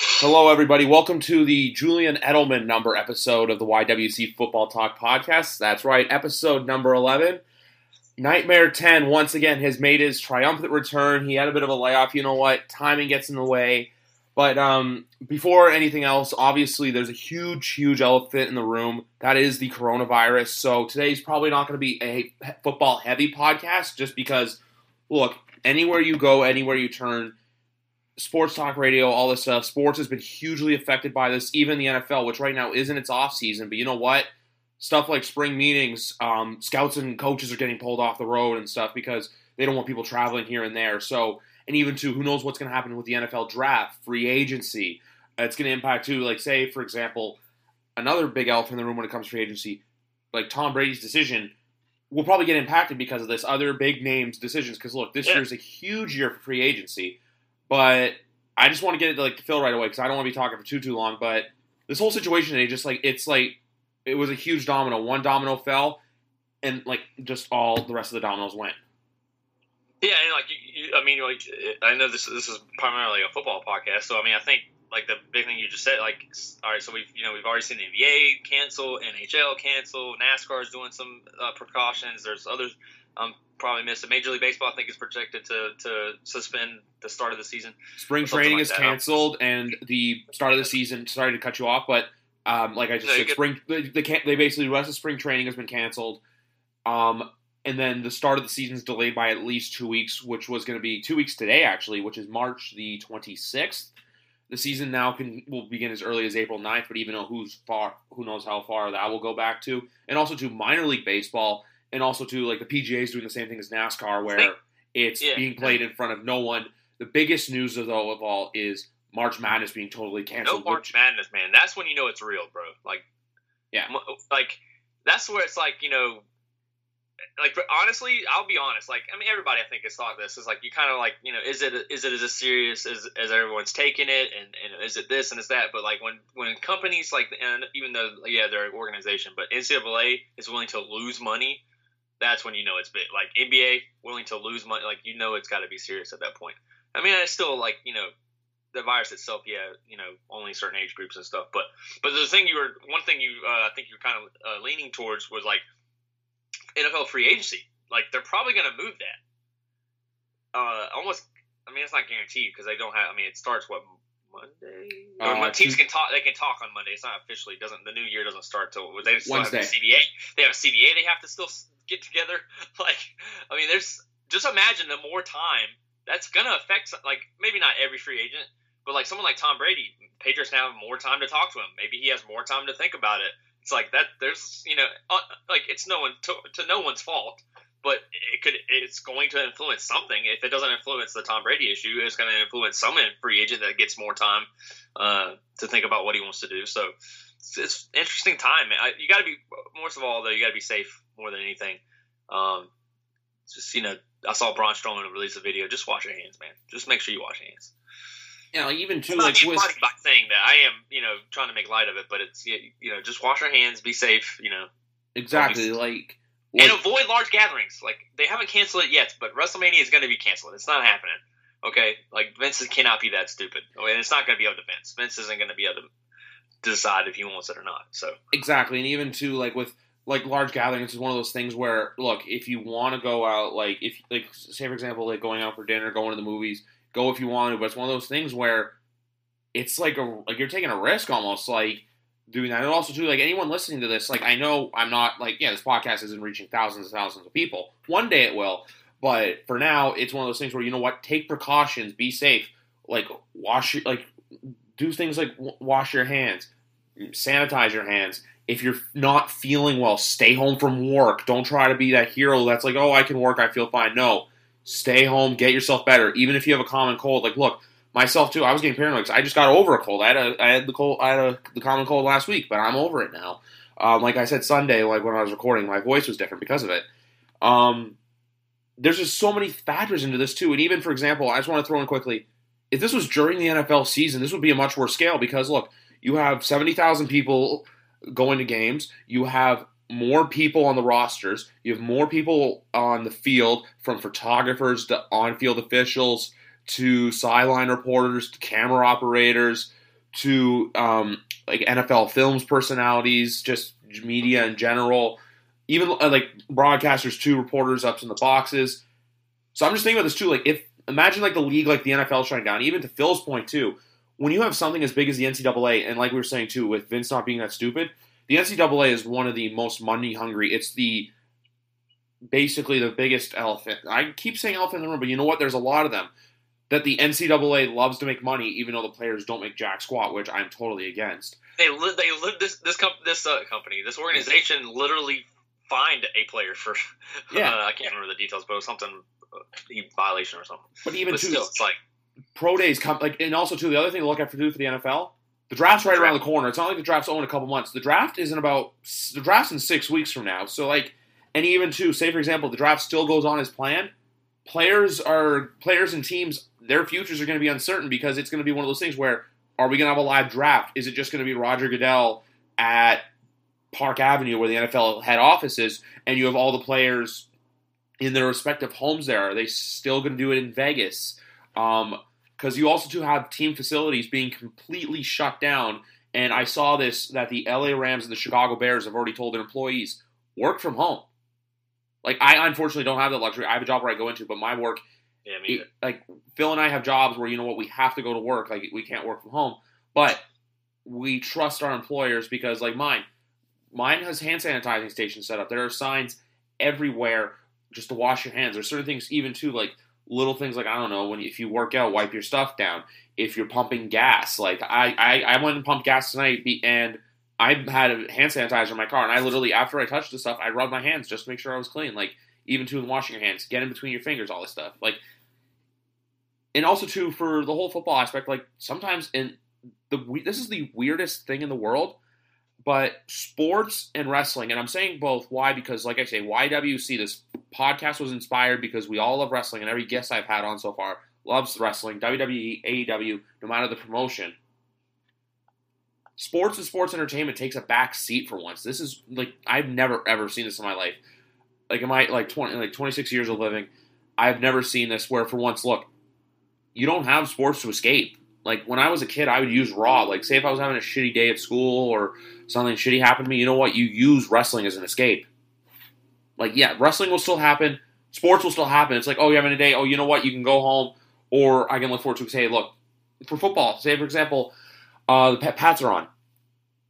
Hello, everybody. Welcome to the Julian Edelman number episode of the YWC Football Talk podcast. That's right, episode number 11. Nightmare 10, once again, has made his triumphant return. He had a bit of a layoff. You know what? Timing gets in the way. But before anything else, obviously, there's a huge, huge elephant in the room. That is the coronavirus. So today's probably not going to be a football-heavy podcast just because, look, anywhere you go, anywhere you turn, sports talk radio, all this stuff, sports has been hugely affected by this, even the NFL, which right now is in its off season. But you know what? Stuff like spring meetings, scouts and coaches are getting pulled off the road and stuff because they don't want people traveling here and there. So, and even too, who knows what's going to happen with the NFL draft, free agency. It's going to impact too, like say, for example, another big elephant in the room when it comes to free agency, like Tom Brady's decision will probably get impacted because of this, other big names decisions. Because look, this year is a huge year for free agency, but I just want to get it to, like, to Phil right away because I don't want to be talking for too long. But this whole situation today, just like it's like, it was a huge domino. One domino fell, and like just all the rest of the dominoes went. Yeah, and like I mean, like I know this is primarily a football podcast, so I mean, I think like the big thing you just said, like all right, so we've already seen the NBA cancel, NHL cancel, NASCAR is doing some precautions. There's others probably missed. Major League Baseball, I think, is projected to suspend the start of the season. Spring training is canceled, and the start of the season. Sorry to cut you off, but. Like I just said, they basically, the rest of spring training has been canceled. And then the start of the season is delayed by at least 2 weeks, which was going to be 2 weeks today, actually, which is March the 26th. The season now will begin as early as April 9th, but even though who knows how far that will go back to. And also to minor league baseball, and also to like the PGA is doing the same thing as NASCAR, where it's being played in front of no one. The biggest news, though, of all is March Madness being totally canceled. No March Madness, man. That's when you know it's real, bro. Like, yeah, like that's where it's like, you know, like honestly, I'll be honest. Like, I mean, everybody I think has thought this is like you kind of like, you know, is it as serious as everyone's taking it, and is it this and is that? But like when companies like, and even though they're an organization, but NCAA is willing to lose money, that's when you know it's big. Like NBA willing to lose money, like you know it's got to be serious at that point. I mean, it's still like you know. The virus itself, only certain age groups and stuff. But the thing I think you were kind of leaning towards was like NFL free agency. Like they're probably going to move that. Almost. I mean, it's not guaranteed because they don't have. I mean, it starts Monday. Teams can talk. They can talk on Monday. It's not officially. The new year doesn't start till they still Wednesday. Have the CBA. They have a CBA. They have to still get together. Like, I mean, there's just imagine the more time. That's going to affect, like, maybe not every free agent, but, like, someone like Tom Brady, Patriots now have more time to talk to him. Maybe he has more time to think about it. It's like that there's, you know, like it's to no one's fault, but it's going to influence something. If it doesn't influence the Tom Brady issue, it's going to influence some free agent that gets more time to think about what he wants to do. So it's interesting time, man. You got to be, most of all, though, you got to be safe more than anything. Just, you know, I saw Braun Strowman release a video. Just wash your hands, man. Just make sure you wash your hands. Yeah, like even too much. Like I'm not saying that. I am, you know, trying to make light of it, but it's, you know, just wash your hands, be safe, you know. Exactly, like. And avoid large gatherings. Like, they haven't canceled it yet, but WrestleMania is going to be canceled. It's not happening, okay? Like, Vince cannot be that stupid. And it's not going to be up to Vince. Vince isn't going to be able to decide if he wants it or not, so. Exactly, and even too, like, with. Like, large gatherings is one of those things where, look, if you want to go out, like, if, like, say, for example, like, going out for dinner, going to the movies, go if you want to, but it's one of those things where it's like you're taking a risk almost, like, doing that. And also, too, like, anyone listening to this, like, I know I'm not, like, yeah, this podcast isn't reaching thousands and thousands of people. One day it will, but for now, it's one of those things where, you know what, take precautions, be safe, like, do things like wash your hands, sanitize your hands. If you're not feeling well, stay home from work. Don't try to be that hero that's like, oh, I can work, I feel fine. No, stay home, get yourself better. Even if you have a common cold, like, look, myself too. I was getting paranoid because I just got over a cold. I had the common cold last week, but I'm over it now. Like I said Sunday, like when I was recording, my voice was different because of it. There's just so many factors into this too. And even, for example, I just want to throw in quickly, if this was during the NFL season, this would be a much worse scale because, look, you have 70,000 people going to games. You have more people on the rosters. You have more people on the field, from photographers to on-field officials to sideline reporters to camera operators to like NFL films personalities, just media in general, even like broadcasters too, reporters up in the boxes. So I'm just thinking about this too. Like, if imagine like the league, like the NFL shutting down, even to Phil's point too, when you have something as big as the NCAA, and like we were saying too, with Vince not being that stupid, the NCAA is one of the most money hungry. It's the basically the biggest elephant. I keep saying elephant in the room, but you know what? There's a lot of them that the NCAA loves to make money, even though the players don't make jack squat, which I'm totally against. This organization literally fined a player for I can't remember the details, but it was something violation or something. But even but too, still, it's like pro days come, like, and also too, the other thing to look at for the NFL. The draft's right around the corner. It's not like the draft's only a couple months. The draft's in 6 weeks from now. So, like, and even too, say for example, the draft still goes on as planned. Players and teams, their futures are going to be uncertain because it's going to be one of those things where, are we going to have a live draft? Is it just going to be Roger Goodell at Park Avenue where the NFL head office is, and you have all the players in their respective homes there? Are they still going to do it in Vegas? Because you also do have team facilities being completely shut down. And I saw this, that the LA Rams and the Chicago Bears have already told their employees, work from home. Like, I unfortunately don't have that luxury. I have a job where I go into, but my work, like, Phil and I have jobs where, you know what, we have to go to work. Like, we can't work from home. But we trust our employers because, like, mine has hand sanitizing stations set up. There are signs everywhere just to wash your hands. There's certain things even, too, like, little things like, I don't know, if you work out, wipe your stuff down. If you're pumping gas, like I went and pumped gas tonight, and I had a hand sanitizer in my car, and I literally, after I touched the stuff, I rubbed my hands just to make sure I was clean. Like, even too, in washing your hands, get in between your fingers, all this stuff. Like, and also too, for the whole football aspect, like sometimes this is the weirdest thing in the world, but sports and wrestling, and I'm saying both. Why? Because, like I say, YWC, this podcast was inspired because we all love wrestling, and every guest I've had on so far loves wrestling, WWE, AEW, no matter the promotion. Sports and sports entertainment takes a back seat for once. This is, like, I've never, ever seen this in my life. Like, in my, like, 26 years of living, I've never seen this where, for once, look, you don't have sports to escape. Like, when I was a kid, I would use Raw. Like, say if I was having a shitty day at school or something shitty happened to me, you know what? You use wrestling as an escape. Like, yeah, wrestling will still happen. Sports will still happen. It's like, oh, you're having a day. Oh, you know what? You can go home, or I can look forward to, say, look, for football, say, for example, the Pats are on.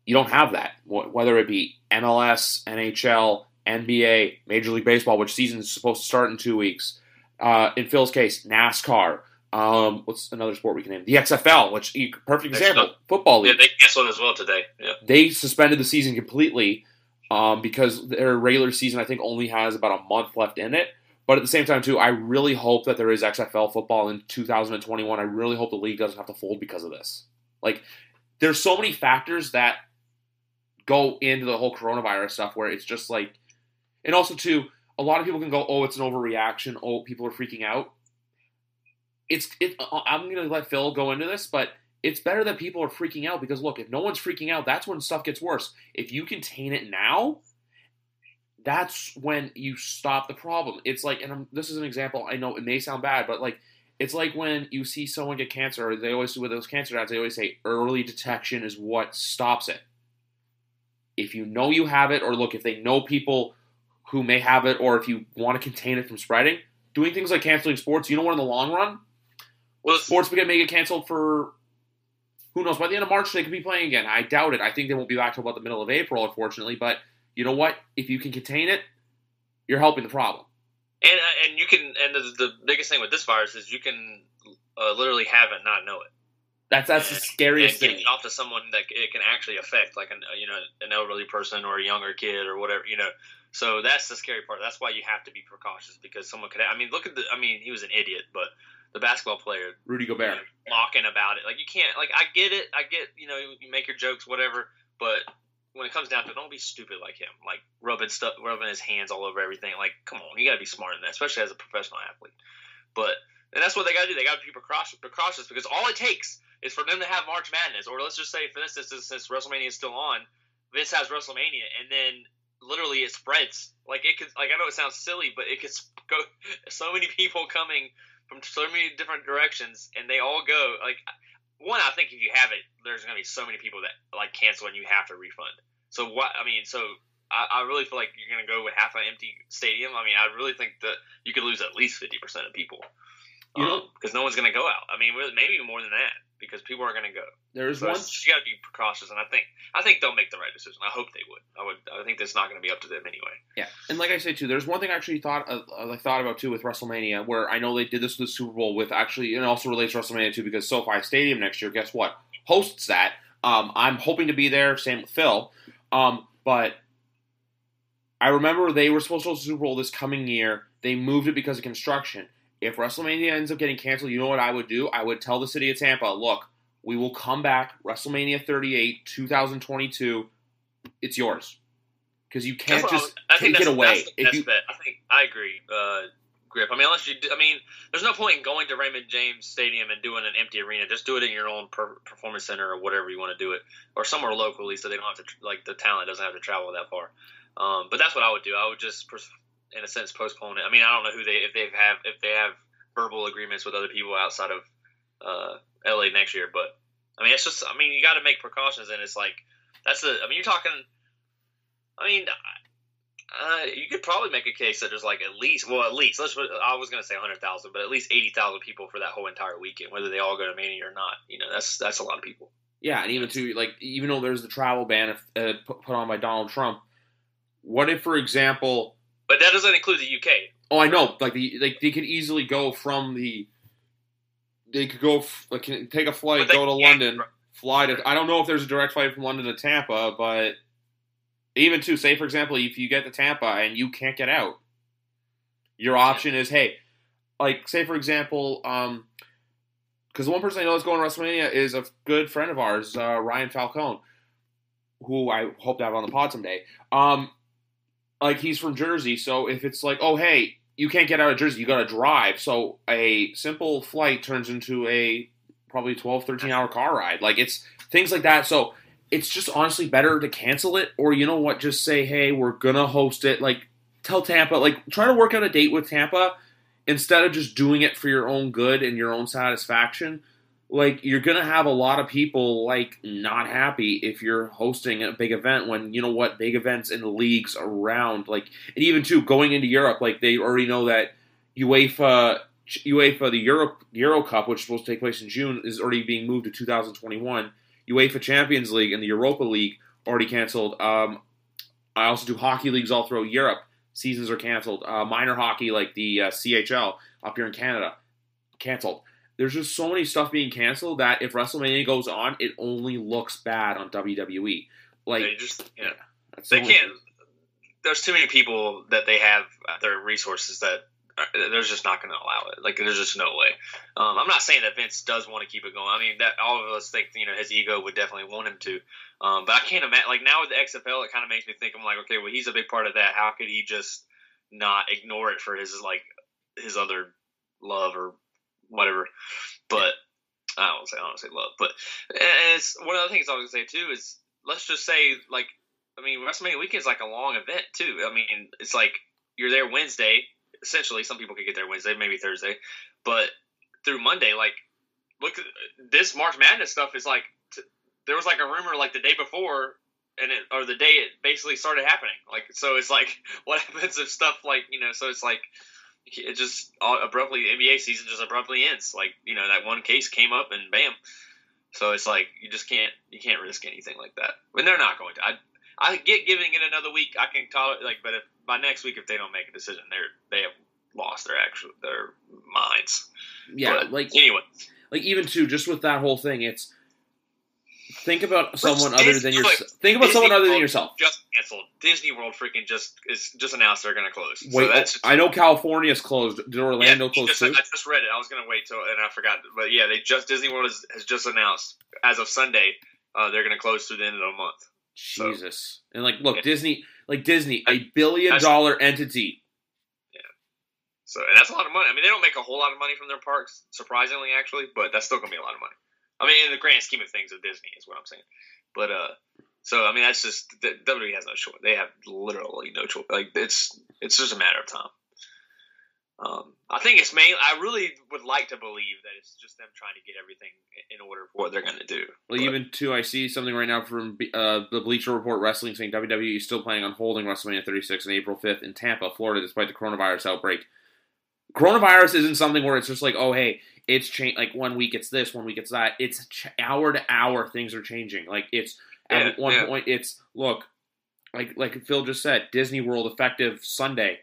You don't have that, whether it be MLS, NHL, NBA, Major League Baseball, which season is supposed to start in 2 weeks. In Phil's case, NASCAR. What's another sport we can name? The XFL, which perfect example. Football league. Yeah, they canceled as well today. Yeah. They suspended the season completely because their regular season, I think, only has about a month left in it. But at the same time, too, I really hope that there is XFL football in 2021. I really hope the league doesn't have to fold because of this. Like, there's so many factors that go into the whole coronavirus stuff where it's just like, and also too, a lot of people can go, oh, it's an overreaction. Oh, people are freaking out. I'm going to let Phil go into this, but it's better that people are freaking out because, look, if no one's freaking out, that's when stuff gets worse. If you contain it now, that's when you stop the problem. It's like, and this is an example, I know it may sound bad, but like, it's like when you see someone get cancer, or they always do with those cancer ads, they always say early detection is what stops it. If you know you have it, or look, if they know people who may have it, or if you want to contain it from spreading, doing things like canceling sports, you know what, in the long run? Well, sports may get canceled for, who knows, by the end of March they could be playing again. I doubt it. I think they won't be back till about the middle of April, unfortunately. But you know what? If you can contain it, you're helping the problem. And you can, and the biggest thing with this virus is you can literally have it not know it. That's the scariest thing. And get it off to someone that it can actually affect, like an elderly person or a younger kid or whatever, you know. So that's the scary part. That's why you have to be precautious because someone could. I mean, he was an idiot, but the basketball player, Rudy Gobert, mocking about it. Like, you can't, like, I get it. I get, you know, you make your jokes, whatever. But when it comes down to it, don't be stupid like him. Like, rubbing his hands all over everything. Like, come on, you got to be smarter than that, especially as a professional athlete. But, and that's what they got to do. They got to be precautious, because all it takes is for them to have March Madness. Or let's just say, for instance, since WrestleMania is still on, Vince has WrestleMania, and then literally it spreads. Like, it could, like, I know it sounds silly, but it could go, so many people coming from so many different directions, and they all go, like, one, I think if you have it, there's going to be so many people that, like, cancel and you have to refund. So what, I mean, so I really feel like you're going to go with half an empty stadium. I mean, I really think that you could lose at least 50% of people, because no one's going to go out. I mean, maybe more than that, because people are going to go. There's one. You got to be precautious, and I think they'll make the right decision. I hope they would. I think that's not going to be up to them anyway. Yeah, and like I said too, there's one thing I actually thought about too with WrestleMania, where I know they did this with the Super Bowl, with actually, and also relates to WrestleMania too, because SoFi Stadium next year, guess what, hosts that. I'm hoping to be there. Same with Phil. But I remember they were supposed to host the Super Bowl this coming year. They moved it because of construction. If WrestleMania ends up getting canceled, you know what I would do? I would tell the city of Tampa, look, we will come back WrestleMania 38, 2022. It's yours. Because you can't just take it away. I agree, Griff. I mean, there's no point in going to Raymond James Stadium and doing an empty arena. Just do it in your own performance center or whatever you want to do it. Or somewhere locally, so they don't have to, like, the talent doesn't have to travel that far. But that's what I would do. I would just in a sense, postpone it. I mean, I don't know if they have verbal agreements with other people outside of LA next year, but I mean, it's just, I mean, you got to make precautions, and it's like you could probably make a case that there's like at least I was gonna say 100,000, but at least 80,000 people for that whole entire weekend, whether they all go to Mania or not. You know, that's a lot of people. Yeah, and even too, like, even though there's the travel ban put on by Donald Trump, what if, for example? But that doesn't include the UK. Oh, I know. Like they could easily go from the. They could go like take a flight, go to London, fly to. I don't know if there's a direct flight from London to Tampa, but even to say, for example, if you get to Tampa and you can't get out, your option is, hey, like, say for example, because the one person I know that's going to WrestleMania is a good friend of ours, Ryan Falcone, who I hope to have on the pod someday. Like, he's from Jersey, so if it's like, oh, hey, you can't get out of Jersey, you got to drive. So a simple flight turns into a probably 12, 13-hour car ride. Like, it's things like that. So it's just honestly better to cancel it, or, you know what, just say, hey, we're going to host it. Like, tell Tampa, like, try to work out a date with Tampa instead of just doing it for your own good and your own satisfaction. Like, you're going to have a lot of people, like, not happy if you're hosting a big event when, you know what, big events in leagues around, like, and even, too, going into Europe, like, they already know that UEFA the Euro Cup, which is supposed to take place in June, is already being moved to 2021. UEFA Champions League and the Europa League already canceled. I also do hockey leagues all throughout Europe. Seasons are canceled. Minor hockey, like the CHL up here in Canada, canceled. There's just so many stuff being canceled that if WrestleMania goes on, it only looks bad on WWE. Like, they can't. There's too many people that they have at their resources that they're just not going to allow it. Like, there's just no way. I'm not saying that Vince does want to keep it going. I mean, that all of us think, you know, his ego would definitely want him to. But I can't imagine. Like, now with the XFL, it kind of makes me think. I'm like, okay, well, he's a big part of that. How could he just not ignore it for his, like, his other love or whatever, but I don't say love, but and it's one of the things I was gonna say too is, let's just say, like, I mean, WrestleMania weekend is like a long event too. I mean, it's like you're there Wednesday, essentially. Some people could get there Wednesday, maybe Thursday, but through Monday, like, look, this March Madness stuff is like there was like a rumor like the day before, and the day it basically started happening. Like, so it's like, what happens if stuff like, you know? So it's like, it just abruptly, the NBA season just abruptly ends. Like, you know, that one case came up and bam. So it's like, you just can't risk anything like that. But they're not going to. I get giving it another week. I can call it, like, but if by next week, if they don't make a decision, they have lost their minds. Yeah. But, like, anyway, like, even too, just with that whole thing, it's Think about someone other than yourself. Think about someone other than yourself. Just canceled. Disney World freaking just announced they're going to close. Wait, so that's, I know California's closed. Did Orlando close too? I just read it. I was going to wait till and I forgot. But yeah, Disney World has just announced as of Sunday they're going to close through the end of the month. Jesus. So, and Disney, $1 billion entity. So, and that's a lot of money. I mean, they don't make a whole lot of money from their parks, surprisingly, actually, but that's still going to be a lot of money. I mean, in the grand scheme of things of Disney is what I'm saying. But, so, I mean, that's just, WWE has no choice. They have literally no choice. Like, it's just a matter of time. I think it's mainly, I really would like to believe that it's just them trying to get everything in order for what they're going to do. Well, but, even too, I see something right now from the Bleacher Report Wrestling saying WWE is still planning on holding WrestleMania 36 on April 5th in Tampa, Florida, despite the coronavirus outbreak. Coronavirus isn't something where it's just like, oh, hey, it's changed. Like, 1 week it's this, 1 week it's that. It's hour to hour things are changing. Like, it's at one point it's, look, like Phil just said, Disney World effective Sunday,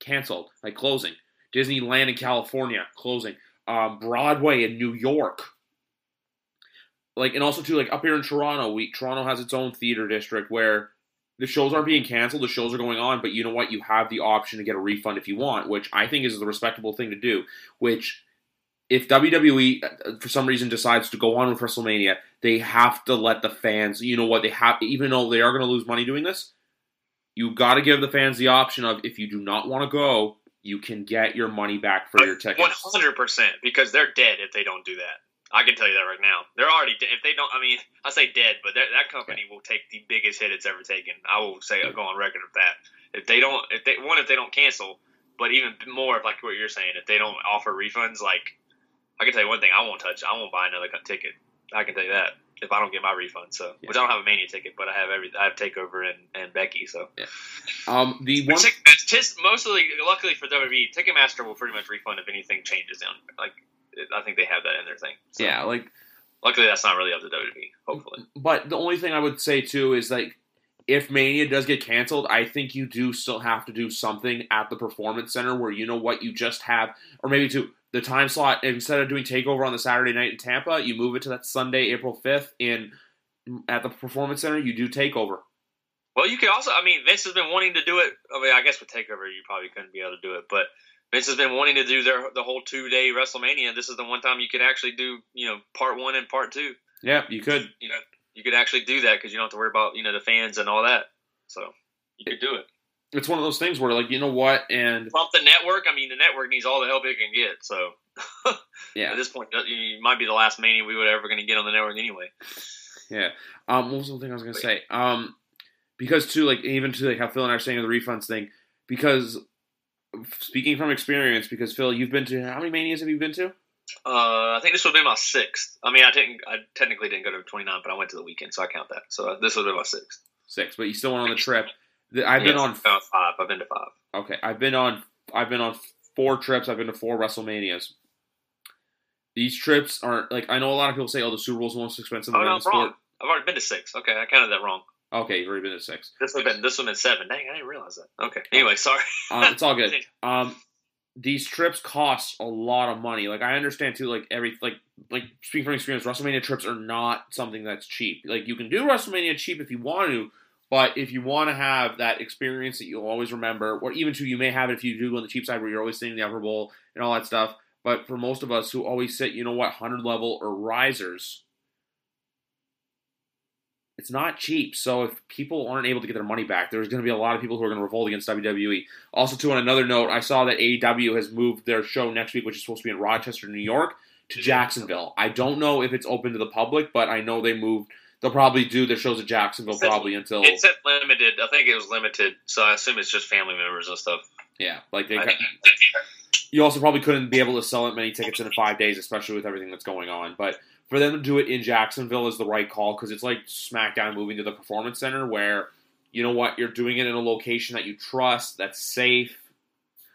canceled, like closing. Disneyland in California, closing. Broadway in New York. Like, and also, too, like, up here in Toronto, Toronto has its own theater district where the shows aren't being canceled, the shows are going on, but you know what? You have the option to get a refund if you want, which I think is the respectable thing to do, which if WWE, for some reason, decides to go on with WrestleMania, they have to let the fans, you know what, they have, even though they are going to lose money doing this, you've got to give the fans the option of, if you do not want to go, you can get your money back for your tickets. 100%, because they're dead if they don't do that. I can tell you that right now. They're already – if they don't – I mean, I say dead, but that company will take the biggest hit it's ever taken. I will say I'll go on record of that. If they don't – if they don't cancel, but even more, like what you're saying, if they don't offer refunds, like – I can tell you one thing. I won't touch – I won't buy another ticket. I can tell you that if I don't get my refund. So, yeah. Which I don't have a Mania ticket, but I have I have Takeover and Becky. So, yeah. Mostly, luckily for WWE, Ticketmaster will pretty much refund if anything changes down. Like, I think they have that in their thing. So. Yeah, like... Luckily, that's not really up to WWE, hopefully. But the only thing I would say, too, is, like, if Mania does get canceled, I think you do still have to do something at the Performance Center where, you know what, you just have... Or maybe, too, the time slot, instead of doing TakeOver on the Saturday night in Tampa, you move it to that Sunday, April 5th, and at the Performance Center, you do TakeOver. Well, you could also... I mean, Vince has been wanting to do it. I mean, I guess with TakeOver, you probably couldn't be able to do it, but... Vince has been wanting to do the whole 2-day WrestleMania. This is the one time you could actually do, you know, part one and part two. Yeah, you could. You know, you could actually do that because you don't have to worry about, you know, the fans and all that. So you could do it. It's one of those things where, like, you know what, and pump the network. I mean, the network needs all the help it can get. So yeah, at this point, you might be the last Mania we were ever going to get on the network anyway. Yeah. What was the thing I was going to say? Because too, like, even to like how Phil and I are saying of the refunds thing, because. Speaking from experience, because Phil, you've been to how many Manias have you been to? I think this would be my sixth. I mean, I technically didn't go to 29, but I went to the weekend, so I count that. So this would be my sixth. Six, but you still went on the trip. I've been on five. I've been to five. Okay, I've been on four trips. I've been to four WrestleManias. These trips aren't like I know a lot of people say, "Oh, the Super Bowl's the most expensive." Oh, no, I'm wrong. I've already been to six. Okay, I counted that wrong. Okay, you've already been to six. This would have been seven. Dang, I didn't realize that. Okay. Anyway, sorry. It's all good. These trips cost a lot of money. Like I understand too. Like speaking from experience, WrestleMania trips are not something that's cheap. Like you can do WrestleMania cheap if you want to, but if you want to have that experience that you'll always remember, or even too, you may have it if you do go on the cheap side where you're always sitting in the upper bowl and all that stuff. But for most of us who always sit, 100 level or risers. It's not cheap, so if people aren't able to get their money back, there's going to be a lot of people who are going to revolt against WWE. Also, too, on another note, I saw that AEW has moved their show next week, which is supposed to be in Rochester, New York, to Jacksonville. I don't know if it's open to the public, but I know they moved. They'll probably do their shows at Jacksonville until... It's at limited. I think it was limited, so I assume it's just family members and stuff. Yeah, like they... You also probably couldn't be able to sell that many tickets in 5 days, especially with everything that's going on, but... For them to do it in Jacksonville is the right call because it's like SmackDown moving to the Performance Center where, you know what, you're doing it in a location that you trust, that's safe.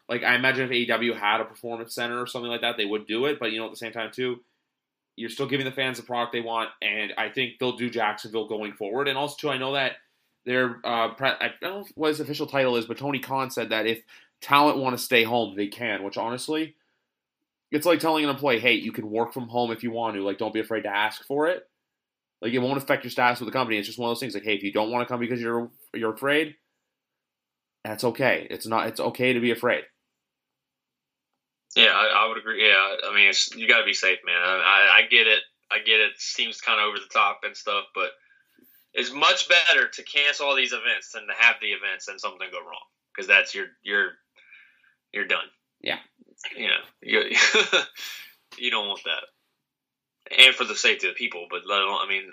Like, I imagine if AEW had a Performance Center or something like that, they would do it. But, at the same time, too, you're still giving the fans the product they want. And I think they'll do Jacksonville going forward. And also, too, I know that their I don't know what his official title is, but Tony Khan said that if talent want to stay home, they can, which honestly... It's like telling an employee, hey, you can work from home if you want to. Like, don't be afraid to ask for it. Like, it won't affect your status with the company. It's just one of those things. Like, hey, if you don't want to come because you're afraid, that's okay. It's okay to be afraid. Yeah, I would agree. Yeah, I mean, you got to be safe, man. I get it. It seems kind of over the top and stuff, but it's much better to cancel all these events than to have the events and something go wrong, because that's you're done. Yeah. You know, you don't want that, and for the safety of the people, but let alone, I mean,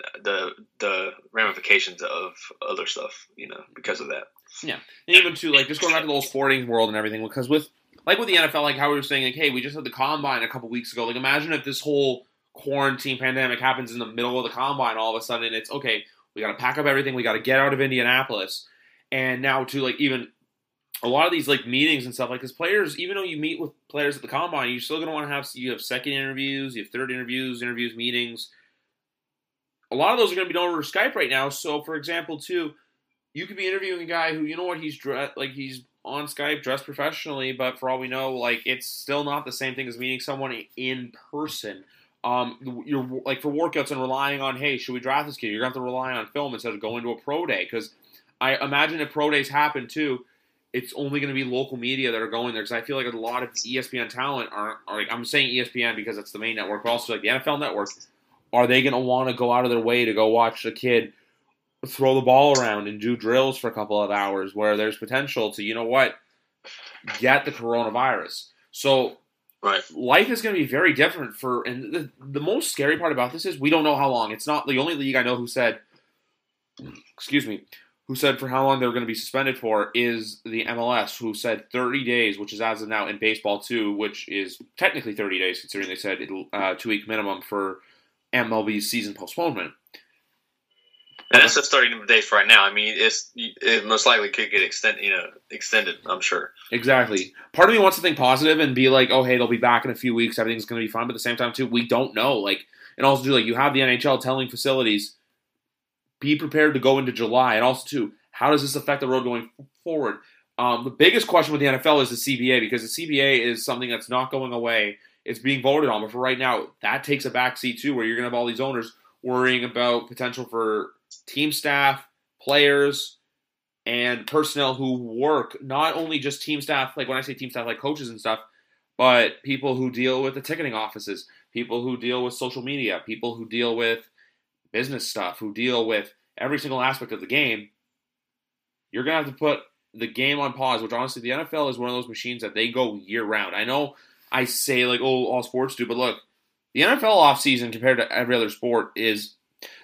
the ramifications of other stuff, you know, because of that. Yeah, and even too, like, just going back to the whole sporting world and everything, because with the NFL, like how we were saying, like, hey, we just had the combine a couple weeks ago. Like, imagine if this whole quarantine pandemic happens in the middle of the combine, all of a sudden it's, okay, we got to pack up everything, we got to get out of Indianapolis. And now too, like, even a lot of these, like, meetings and stuff, like, because players, even though you meet with players at the combine, you're still going to want to have, you have second interviews, you have third interviews, meetings. A lot of those are going to be done over Skype right now. So, for example, too, you could be interviewing a guy who, you know what, he's on Skype, dressed professionally, but for all we know, like, it's still not the same thing as meeting someone in person. You're, like, for workouts and relying on, hey, should we draft this kid? You're going to have to rely on film instead of going to a pro day, because I imagine if pro days happen too, it's only going to be local media that are going there, because I feel like a lot of ESPN talent are like, I'm saying ESPN because that's the main network, but also like the NFL network, are they going to want to go out of their way to go watch a kid throw the ball around and do drills for a couple of hours where there's potential to, you know what, get the coronavirus? So right. Life is going to be very different for, and the most scary part about this is we don't know how long. It's not the only league I know who said for how long they were going to be suspended for is the MLS, who said 30 days, which is as of now in baseball too, which is technically 30 days considering they said 2-week minimum for MLB season postponement. And that's just 30 days for right now. I mean, it most likely could get extended, I'm sure. Exactly. Part of me wants to think positive and be like, oh, hey, they'll be back in a few weeks, everything's going to be fine. But at the same time too, we don't know. Like, and also too, like, you have the NHL telling facilities, be prepared to go into July. And also, too, how does this affect the road going forward? The biggest question with the NFL is the CBA, because the CBA is something that's not going away. It's being voted on. But for right now, that takes a backseat, too, where you're going to have all these owners worrying about potential for team staff, players, and personnel who work. Not only just team staff, like when I say team staff, like coaches and stuff, but people who deal with the ticketing offices, people who deal with social media, people who deal with business stuff, who deal with every single aspect of the game. You're going to have to put the game on pause, which honestly, the NFL is one of those machines that they go year-round. I know I say, like, oh, all sports do, but look, the NFL offseason compared to every other sport is,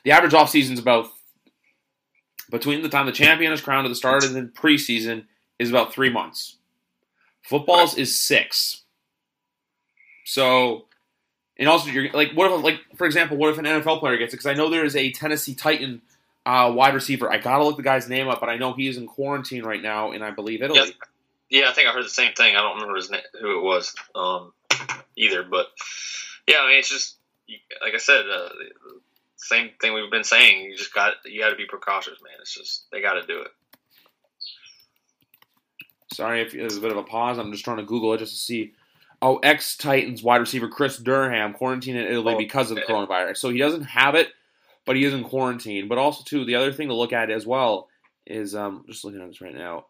the average offseason is about, between the time the champion is crowned to the start of the preseason is about 3 months. Football's is 6. So, and also, you're like, what if, like, for example, what if an NFL player gets it? Because I know there is a Tennessee Titan wide receiver. I gotta look the guy's name up, but I know he is in quarantine right now, and I believe Italy. Yeah, I think I heard the same thing. I don't remember his name, who it was either, but yeah, I mean, it's just like I said, same thing we've been saying. You got to be precautious, man. It's just they got to do it. Sorry if there's a bit of a pause. I'm just trying to Google it just to see. Oh, ex-Titans wide receiver Chris Durham quarantined in Italy because of the coronavirus. So he doesn't have it, but he is in quarantine. But also, too, the other thing to look at as well is, just looking at this right now.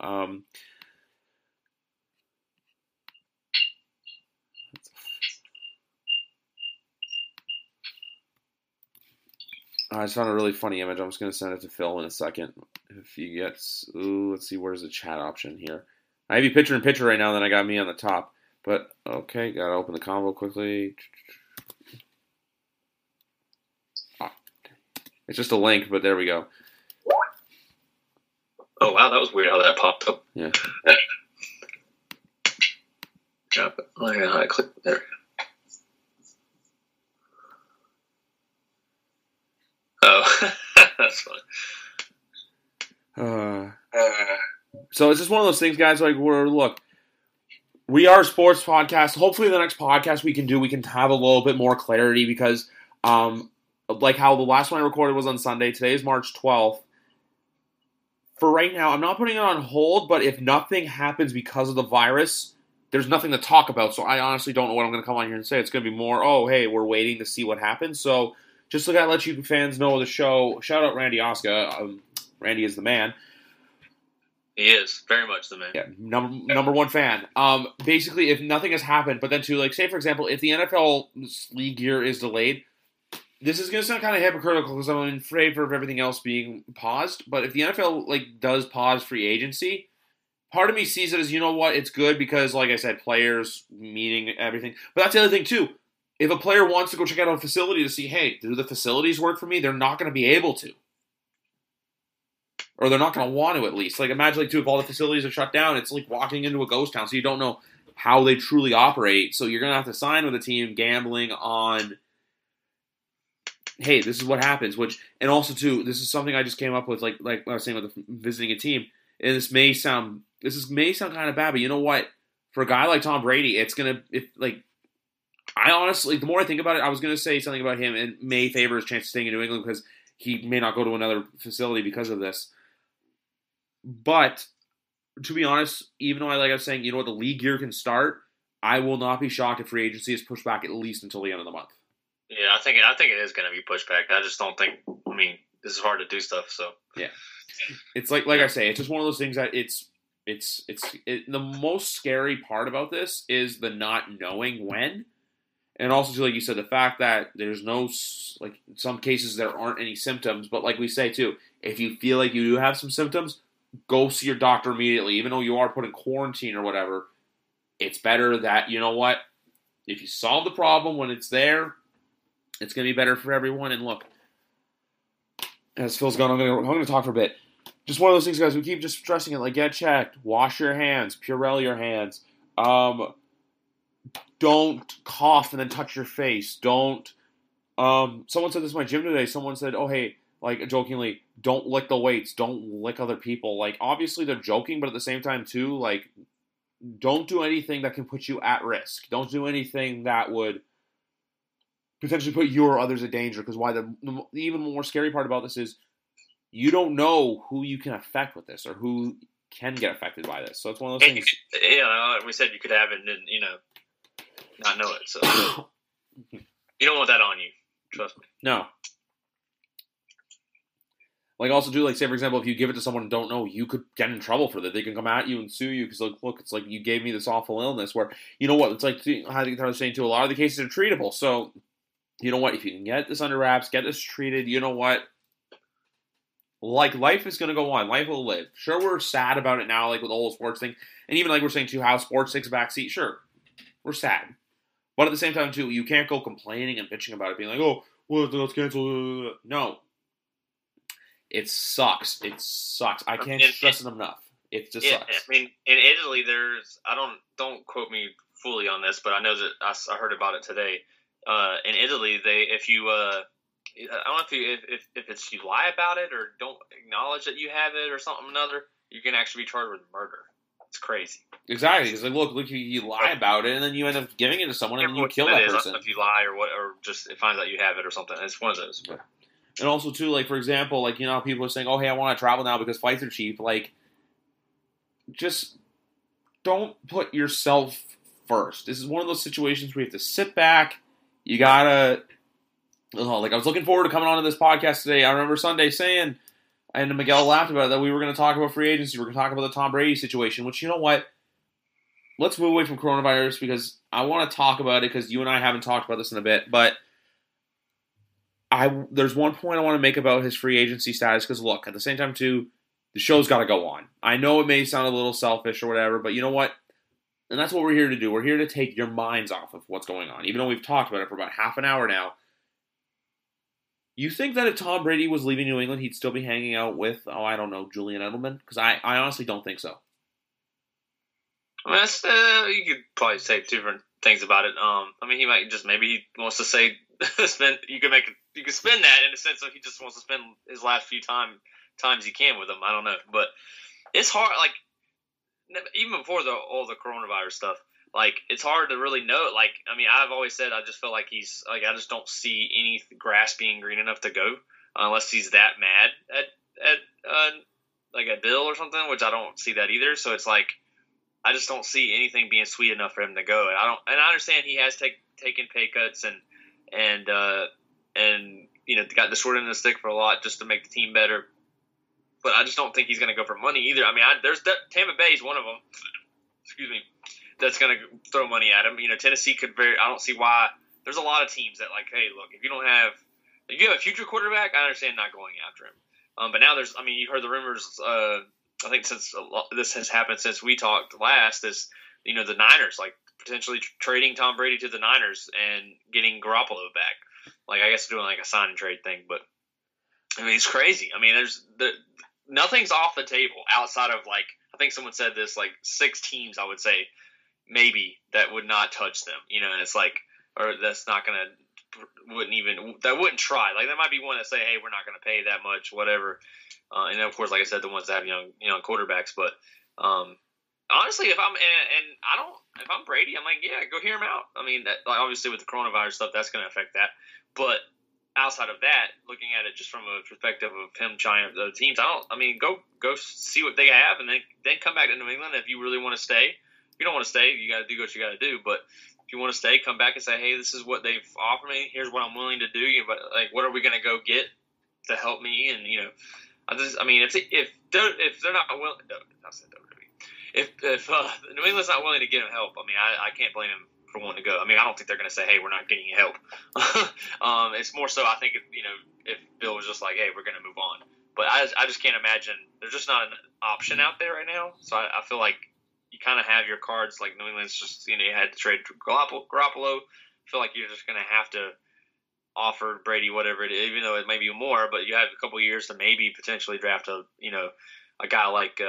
I just found a really funny image. I'm just going to send it to Phil in a second. If he gets, let's see, where's the chat option here? I have you picture-in-picture right now, then I got me on the top. But, okay, got to open the convo quickly. Ah, it's just a link, but there we go. Oh, wow, that was weird how that popped up. Yeah. Drop it. I don't know how I clicked. There we go. Oh, that's funny. So it's just one of those things, guys, like, we are a sports podcast. Hopefully the next podcast we can have a little bit more clarity, because like how the last one I recorded was on Sunday. Today is March 12th. For right now, I'm not putting it on hold, but if nothing happens because of the virus, there's nothing to talk about. So I honestly don't know what I'm going to come on here and say. It's going to be more, oh, hey, we're waiting to see what happens. So Just to let you fans know of the show, shout out Randy Oska. Randy is the man. He is very much the man. Yeah, number one fan. Basically, if nothing has happened, but then to say for example, if the NFL league year is delayed, this is going to sound kind of hypocritical because I'm in favor of everything else being paused. But if the NFL does pause free agency, part of me sees it as it's good because I said, players meeting everything. But that's the other thing too. If a player wants to go check out a facility to see, hey, do the facilities work for me? They're not going to be able to. Or they're not going to want to, at least. Imagine, too, if all the facilities are shut down, it's like walking into a ghost town, so you don't know how they truly operate. So you're going to have to sign with a team gambling on, hey, this is what happens. And also, too, this is something I just came up with, like I was saying about visiting a team. And this may sound kind of bad, but you know what? For a guy like Tom Brady, it's going to, I honestly, the more I think about it, I was going to say something about him and may favor his chance of staying in New England because he may not go to another facility because of this. But, to be honest, even though I was saying, the league year can start, I will not be shocked if free agency is pushed back at least until the end of the month. Yeah, I think it is going to be pushed back. I just don't think, this is hard to do stuff, so. Yeah. It's I say, it's just one of those things that the most scary part about this is the not knowing when. And also, too, you said, the fact that there's no, in some cases there aren't any symptoms. But we say, too, if you feel like you do have some symptoms, go see your doctor immediately. Even though you are put in quarantine or whatever, it's better that, if you solve the problem when it's there, it's going to be better for everyone. And look, as Phil's gone, I'm going to talk for a bit. Just one of those things, guys, we keep just stressing it. Get checked, wash your hands, Purell your hands, don't cough and then touch your face. Don't. Someone said this in my gym today. Someone said, "Oh, hey," jokingly, "Don't lick the weights. Don't lick other people." Obviously they're joking, but at the same time too, don't do anything that can put you at risk. Don't do anything that would potentially put you or others in danger. Because why the even more scary part about this is you don't know who you can affect with this or who can get affected by this. So it's one of those things. Yeah, we said you could have it, and not know it, so you don't want that on you. Trust me. No. Also, do say for example, if you give it to someone and don't know, you could get in trouble for that. They can come at you and sue you because look, it's you gave me this awful illness. Where it's I think I was saying too. A lot of the cases are treatable, so you know what? If you can get this under wraps, get this treated, life is going to go on. Life will live. Sure, we're sad about it now, with the whole sports thing, and even we're saying too, how sports takes a backseat. Sure, we're sad. But at the same time, too, you can't go complaining and bitching about it, being oh, well, let's cancel. No. It sucks. I can't stress it enough. It just sucks. In Italy, there's, don't quote me fully on this, but I know that I heard about it today. In Italy, I don't know if it's you lie about it or don't acknowledge that you have it or something or another, you can actually be charged with murder. It's crazy. Exactly. Because look, you lie about it, and then you end up giving it to someone, and then you kill that person. If you lie or just find out you have it or something, it's one of those. But. And also, too, for example, people are saying, "Oh, hey, I want to travel now because flights are cheap." Just don't put yourself first. This is one of those situations where you have to sit back. You gotta. I was looking forward to coming onto this podcast today. I remember Sunday saying. And Miguel laughed about it, that we were going to talk about free agency. We're going to talk about the Tom Brady situation, which, you know what? Let's move away from coronavirus because I want to talk about it because you and I haven't talked about this in a bit. But there's one point I want to make about his free agency status because, look, at the same time, too, the show's got to go on. I know it may sound a little selfish or whatever, but you know what? And that's what we're here to do. We're here to take your minds off of what's going on, even though we've talked about it for about half an hour now. You think that if Tom Brady was leaving New England, he'd still be hanging out with, Julian Edelman? Because I honestly don't think so. That's, you could probably say different things about it. He might just, maybe he wants to say, you could spin that in a sense of he just wants to spend his last few times he can with them. I don't know. But it's hard, even before all the coronavirus stuff. It's hard to really know. I've always said I just feel like he's – I just don't see any grass being green enough to go unless he's that mad at Bill or something, which I don't see that either. So it's I just don't see anything being sweet enough for him to go. And I understand he has taken pay cuts and you know, got the short end of the stick for a lot just to make the team better. But I just don't think he's going to go for money either. I mean, there's that, Tampa Bay is one of them. Excuse me. That's going to throw money at him. You know, Tennessee could very. I don't see why. There's a lot of teams that like, hey, look, if you have a future quarterback, I understand not going after him. But now there's. I mean, you heard the rumors. I think since this has happened since we talked last, is you know the Niners like potentially trading Tom Brady to the Niners and getting Garoppolo back. Like I guess doing like a sign and trade thing, but I mean it's crazy. I mean nothing's off the table outside of like I think someone said this like six teams I would say maybe that would not touch them, you know, and it's like or that's not gonna wouldn't try like there might be one that say hey we're not gonna pay that much whatever, and then of course like I said the ones that have young quarterbacks, but honestly if I'm and I don't. If I'm Brady, I'm like, yeah, go hear him out. I mean, that, like, obviously with the coronavirus stuff, that's going to affect that. But outside of that, looking at it just from a perspective of him trying the teams, go see what they have and then come back to New England if you really want to stay. If you don't want to stay, you got to do what you got to do. But if you want to stay, come back and say, hey, this is what they've offered me. Here's what I'm willing to do. Like, what are we going to go get to help me? And you know, if they're not willing, I said WWE. If New England's not willing to give him help, I mean, I can't blame him for wanting to go. I mean, I don't think they're going to say, hey, we're not getting you help. It's more so I think, if Bill was just like, hey, we're going to move on. But I just can't imagine. There's just not an option out there right now. So I feel like you kind of have your cards. Like New England's just, you had to trade Garoppolo. I feel like you're just going to have to offer Brady whatever it is, even though it may be more. But you have a couple years to maybe potentially draft a guy like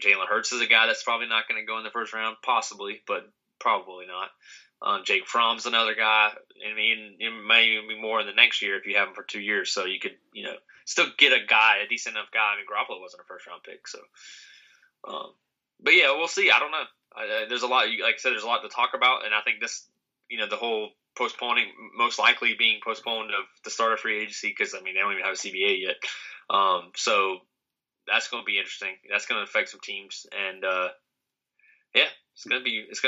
Jalen Hurts is a guy that's probably not going to go in the first round, possibly, but probably not. Jake Fromm's another guy. I mean, it may even be more in the next year if you have him for 2 years. So you could, still get a decent enough guy. I mean, Garoppolo wasn't a first-round pick. So, but yeah, we'll see. I don't know. There's a lot. Like I said, there's a lot to talk about, and I think this, the whole postponing, most likely being postponed of the start of free agency because they don't even have a CBA yet. So. That's going to be interesting. That's going to affect some teams, and it's going to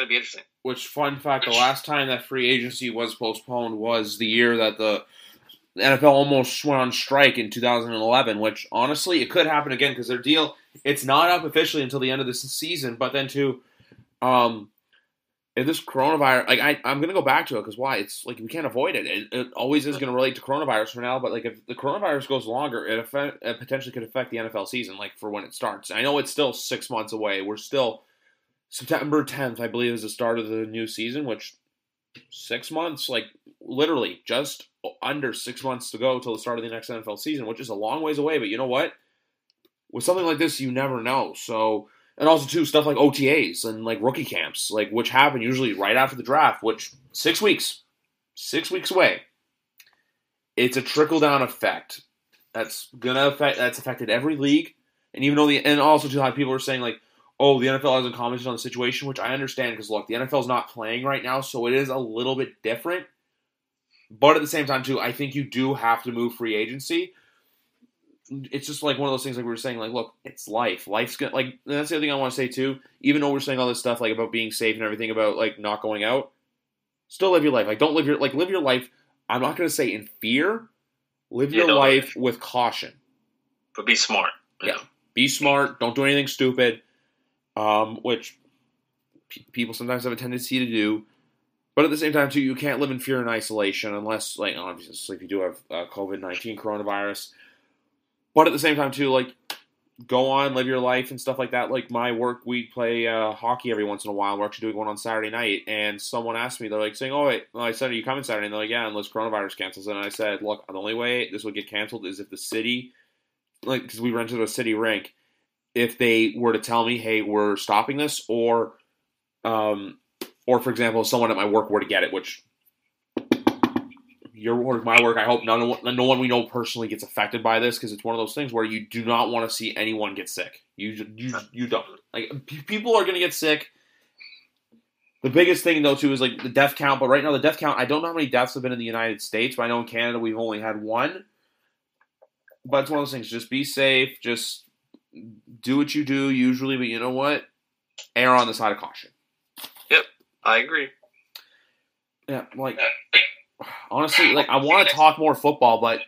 be interesting. Which fun fact: the last time that free agency was postponed was the year that the NFL almost went on strike in 2011. Which honestly, it could happen again because their deal it's not up officially until the end of this season. But then if this coronavirus, like I'm going to go back to it because why? It's like we can't avoid it. It always is going to relate to coronavirus for now, but like if the coronavirus goes longer, it potentially could affect the NFL season, like for when it starts. I know it's still 6 months away. We're still September 10th, I believe, is the start of the new season, which 6 months, like literally just under 6 months to go till the start of the next NFL season, which is a long ways away. But you know what? With something like this, you never know. So. And also, too, stuff like OTAs and, like, rookie camps, like, which happen usually right after the draft, which 6 weeks away. It's a trickle-down effect that's affected every league. And even though and also, too, a lot of people are saying, like, oh, the NFL hasn't commented on the situation, which I understand because, look, the NFL's not playing right now, so it is a little bit different. But at the same time, too, I think you do have to move free agency. It's just like one of those things like we were saying, like, look, it's life. Life's going to, like, that's the other thing I want to say too. Even though we're saying all this stuff, like, about being safe and everything, about, like, not going out, still live your life. Like, don't live your life, I'm not going to say in fear, live your life with caution. But be smart. Yeah. Be smart. Don't do anything stupid, which people sometimes have a tendency to do. But at the same time, too, you can't live in fear and isolation unless, like, obviously, if you do have COVID-19 coronavirus. But at the same time, too, like, go on, live your life and stuff like that. Like, my work, we play hockey every once in a while. We're actually doing one on Saturday night. And someone asked me, they're like, saying, oh, wait. Well, I said, are you coming Saturday? And they're like, yeah, unless coronavirus cancels. And I said, look, the only way this would get canceled is if the city, like, because we rented a city rink, if they were to tell me, hey, we're stopping this. Or for example, if someone at my work were to get it, which... your work, my work, I hope no one we know personally gets affected by this because it's one of those things where you do not want to see anyone get sick. You don't. Like, people are going to get sick. The biggest thing, though, too, is, like, the death count. But right now, the death count, I don't know how many deaths have been in the United States, but I know in Canada we've only had one. But it's one of those things. Just be safe. Just do what you do usually. But you know what? Err on the side of caution. Yep. I agree. Yeah, like... honestly, like, I want to talk more football, but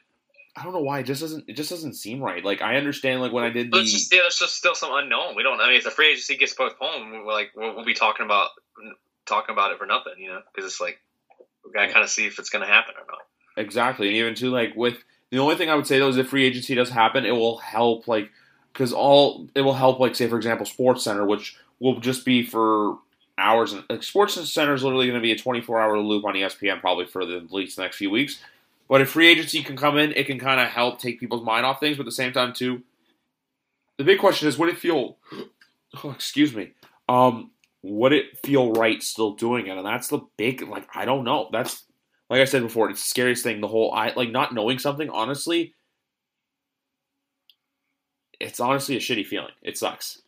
I don't know why it just doesn't seem right. Like, I understand, like, when I did the... There's just still some unknown. We don't... I mean, if the free agency gets postponed, we'll be talking about it for nothing, you know? Because it's like, we got to kind of see if it's going to happen or not. Exactly. And even, too, like, with... The only thing I would say, though, is if free agency does happen, it will help, like... Because it will help, like, say, for example, Sports Center, which will just be for hours. And, like, Sports Center is literally going to be a 24-hour loop on ESPN probably for the, at least the next few weeks. But if free agency can come in, it can kind of help take people's mind off things. But at the same time, too, the big question is, would it feel... Oh, excuse me. Would it feel right still doing it? And that's the big... Like, I don't know. That's... Like I said before, it's the scariest thing. The whole... Like, not knowing something, honestly... It's honestly a shitty feeling. It sucks.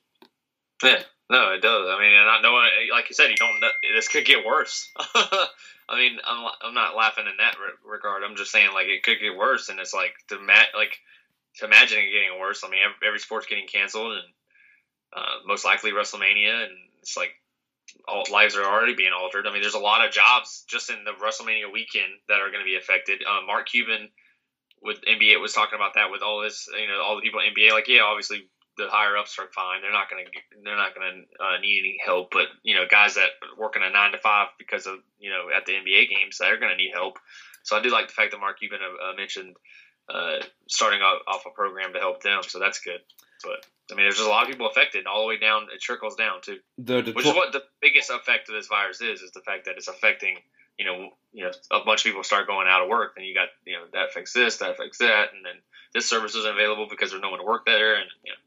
Yeah, no, it does. I mean, not knowing, like you said, you don't. This could get worse. I mean, I'm not laughing in that regard. I'm just saying, like, it could get worse, and it's like to imagine it getting worse. I mean, every sport's getting canceled, and most likely WrestleMania, and it's like all lives are already being altered. I mean, there's a lot of jobs just in the WrestleMania weekend that are going to be affected. Mark Cuban. With NBA was talking about that with all this, you know, all the people in NBA, like, yeah, obviously the higher ups are fine. They're not going to need any help, but, you know, guys that work in a 9-to-5 because of, you know, at the NBA games, they're going to need help. So I do like the fact that Mark Cuban mentioned starting off a program to help them. So that's good. But I mean, there's just a lot of people affected, and all the way down, it trickles down too, which is what the biggest effect of this virus is the fact that it's affecting, you know, a bunch of people start going out of work, then you got, you know, that affects this, that affects that, and then this service isn't available because there's no one to work there, and, you know.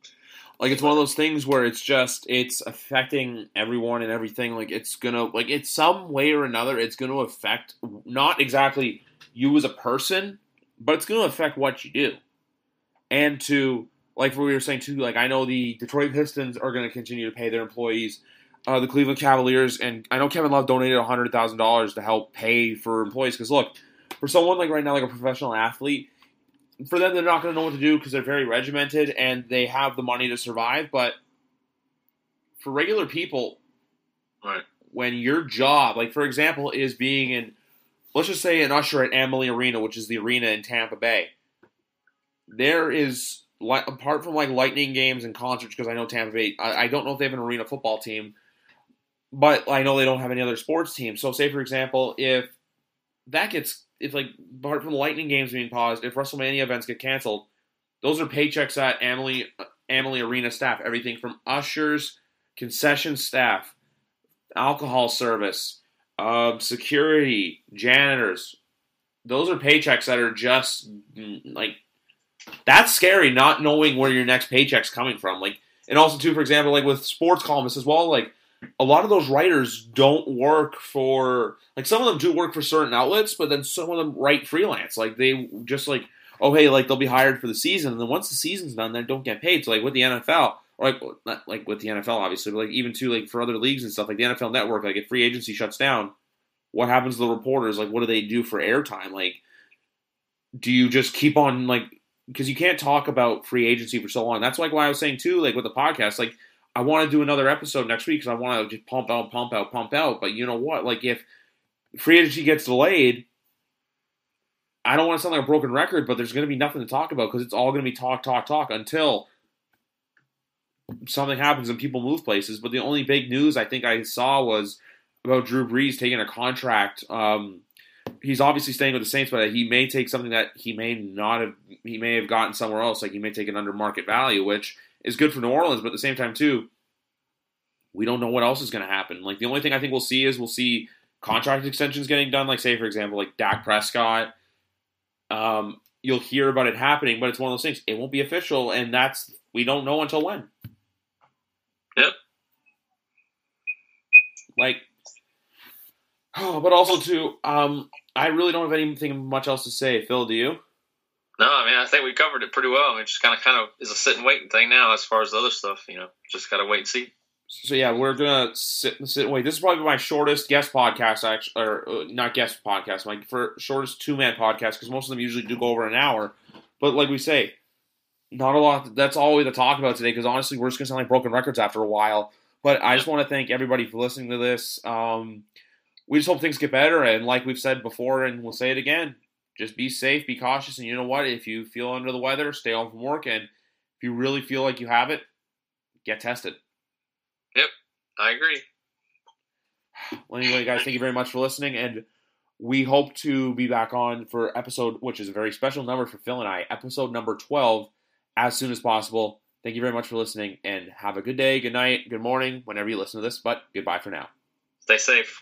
Like, it's one of those things where it's affecting everyone and everything. Like, it's gonna, like, it's some way or another, it's gonna affect, not exactly you as a person, but it's gonna affect what you do. And to, like what we were saying, too, like, I know the Detroit Pistons are gonna continue to pay their employees, the Cleveland Cavaliers, and I know Kevin Love donated $100,000 to help pay for employees, because look, for someone like right now, like a professional athlete, for them, they're not going to know what to do because they're very regimented and they have the money to survive, but for regular people, right. When your job, like for example, is being in, let's just say an usher at Amalie Arena, which is the arena in Tampa Bay, there is, apart from like Lightning games and concerts, because I know Tampa Bay, I don't know if they have an arena football team, but I know they don't have any other sports team. So say, for example, if like, apart from the Lightning games being paused, if WrestleMania events get canceled, those are paychecks at Amalie Arena staff. Everything from ushers, concession staff, alcohol service, security, janitors. Those are paychecks that are just, like, that's scary, not knowing where your next paycheck's coming from. Like, and also, too, for example, like with sports columnists as well, like, a lot of those writers don't work for, like, some of them do work for certain outlets, but then some of them write freelance. Like, they just, like, oh, hey, like, they'll be hired for the season, and then once the season's done, they don't get paid. So, like, with the NFL, or, like, not like with the NFL, obviously, but, like, even, too, like, for other leagues and stuff, like, the NFL Network, like, if free agency shuts down, what happens to the reporters? Like, what do they do for airtime? Like, do you just keep on, like, because you can't talk about free agency for so long. That's, like, why I was saying, too, like, with the podcast, like, I want to do another episode next week because I want to just pump out. But you know what? Like, if free agency gets delayed, I don't want to sound like a broken record, but there's going to be nothing to talk about because it's all going to be talk until something happens and people move places. But the only big news I think I saw was about Drew Brees taking a contract. He's obviously staying with the Saints, but he may take something that he may have gotten somewhere else. Like, he may take it under market value, which is good for New Orleans, but at the same time, too, we don't know what else is going to happen. Like, the only thing I think we'll see contract extensions getting done. Like, say, for example, like Dak Prescott. You'll hear about it happening, but it's one of those things. It won't be official, and we don't know until when. Yep. Like, oh, but also, too, I really don't have anything much else to say. Phil, do you? No, I mean, I think we covered it pretty well. I mean, it just kind of is a sit and wait thing now as far as the other stuff, you know, just got to wait and see. So, yeah, we're going to sit and wait. This is probably my shortest guest podcast, actually, or not guest podcast, my shortest two-man podcast, because most of them usually do go over an hour. But like we say, not a lot. That's all we have to talk about today, because honestly, we're just going to sound like broken records after a while. But I just want to thank everybody for listening to this. we just hope things get better. And like we've said before, and we'll say it again, just be safe, be cautious. And you know what? If you feel under the weather, stay home from work. And if you really feel like you have it, get tested. Yep, I agree. Well, anyway, guys, thank you very much for listening. And we hope to be back on for episode, which is a very special number for Phil and I, episode number 12, as soon as possible. Thank you very much for listening, and have a good day, good night, good morning, whenever you listen to this, but goodbye for now. Stay safe.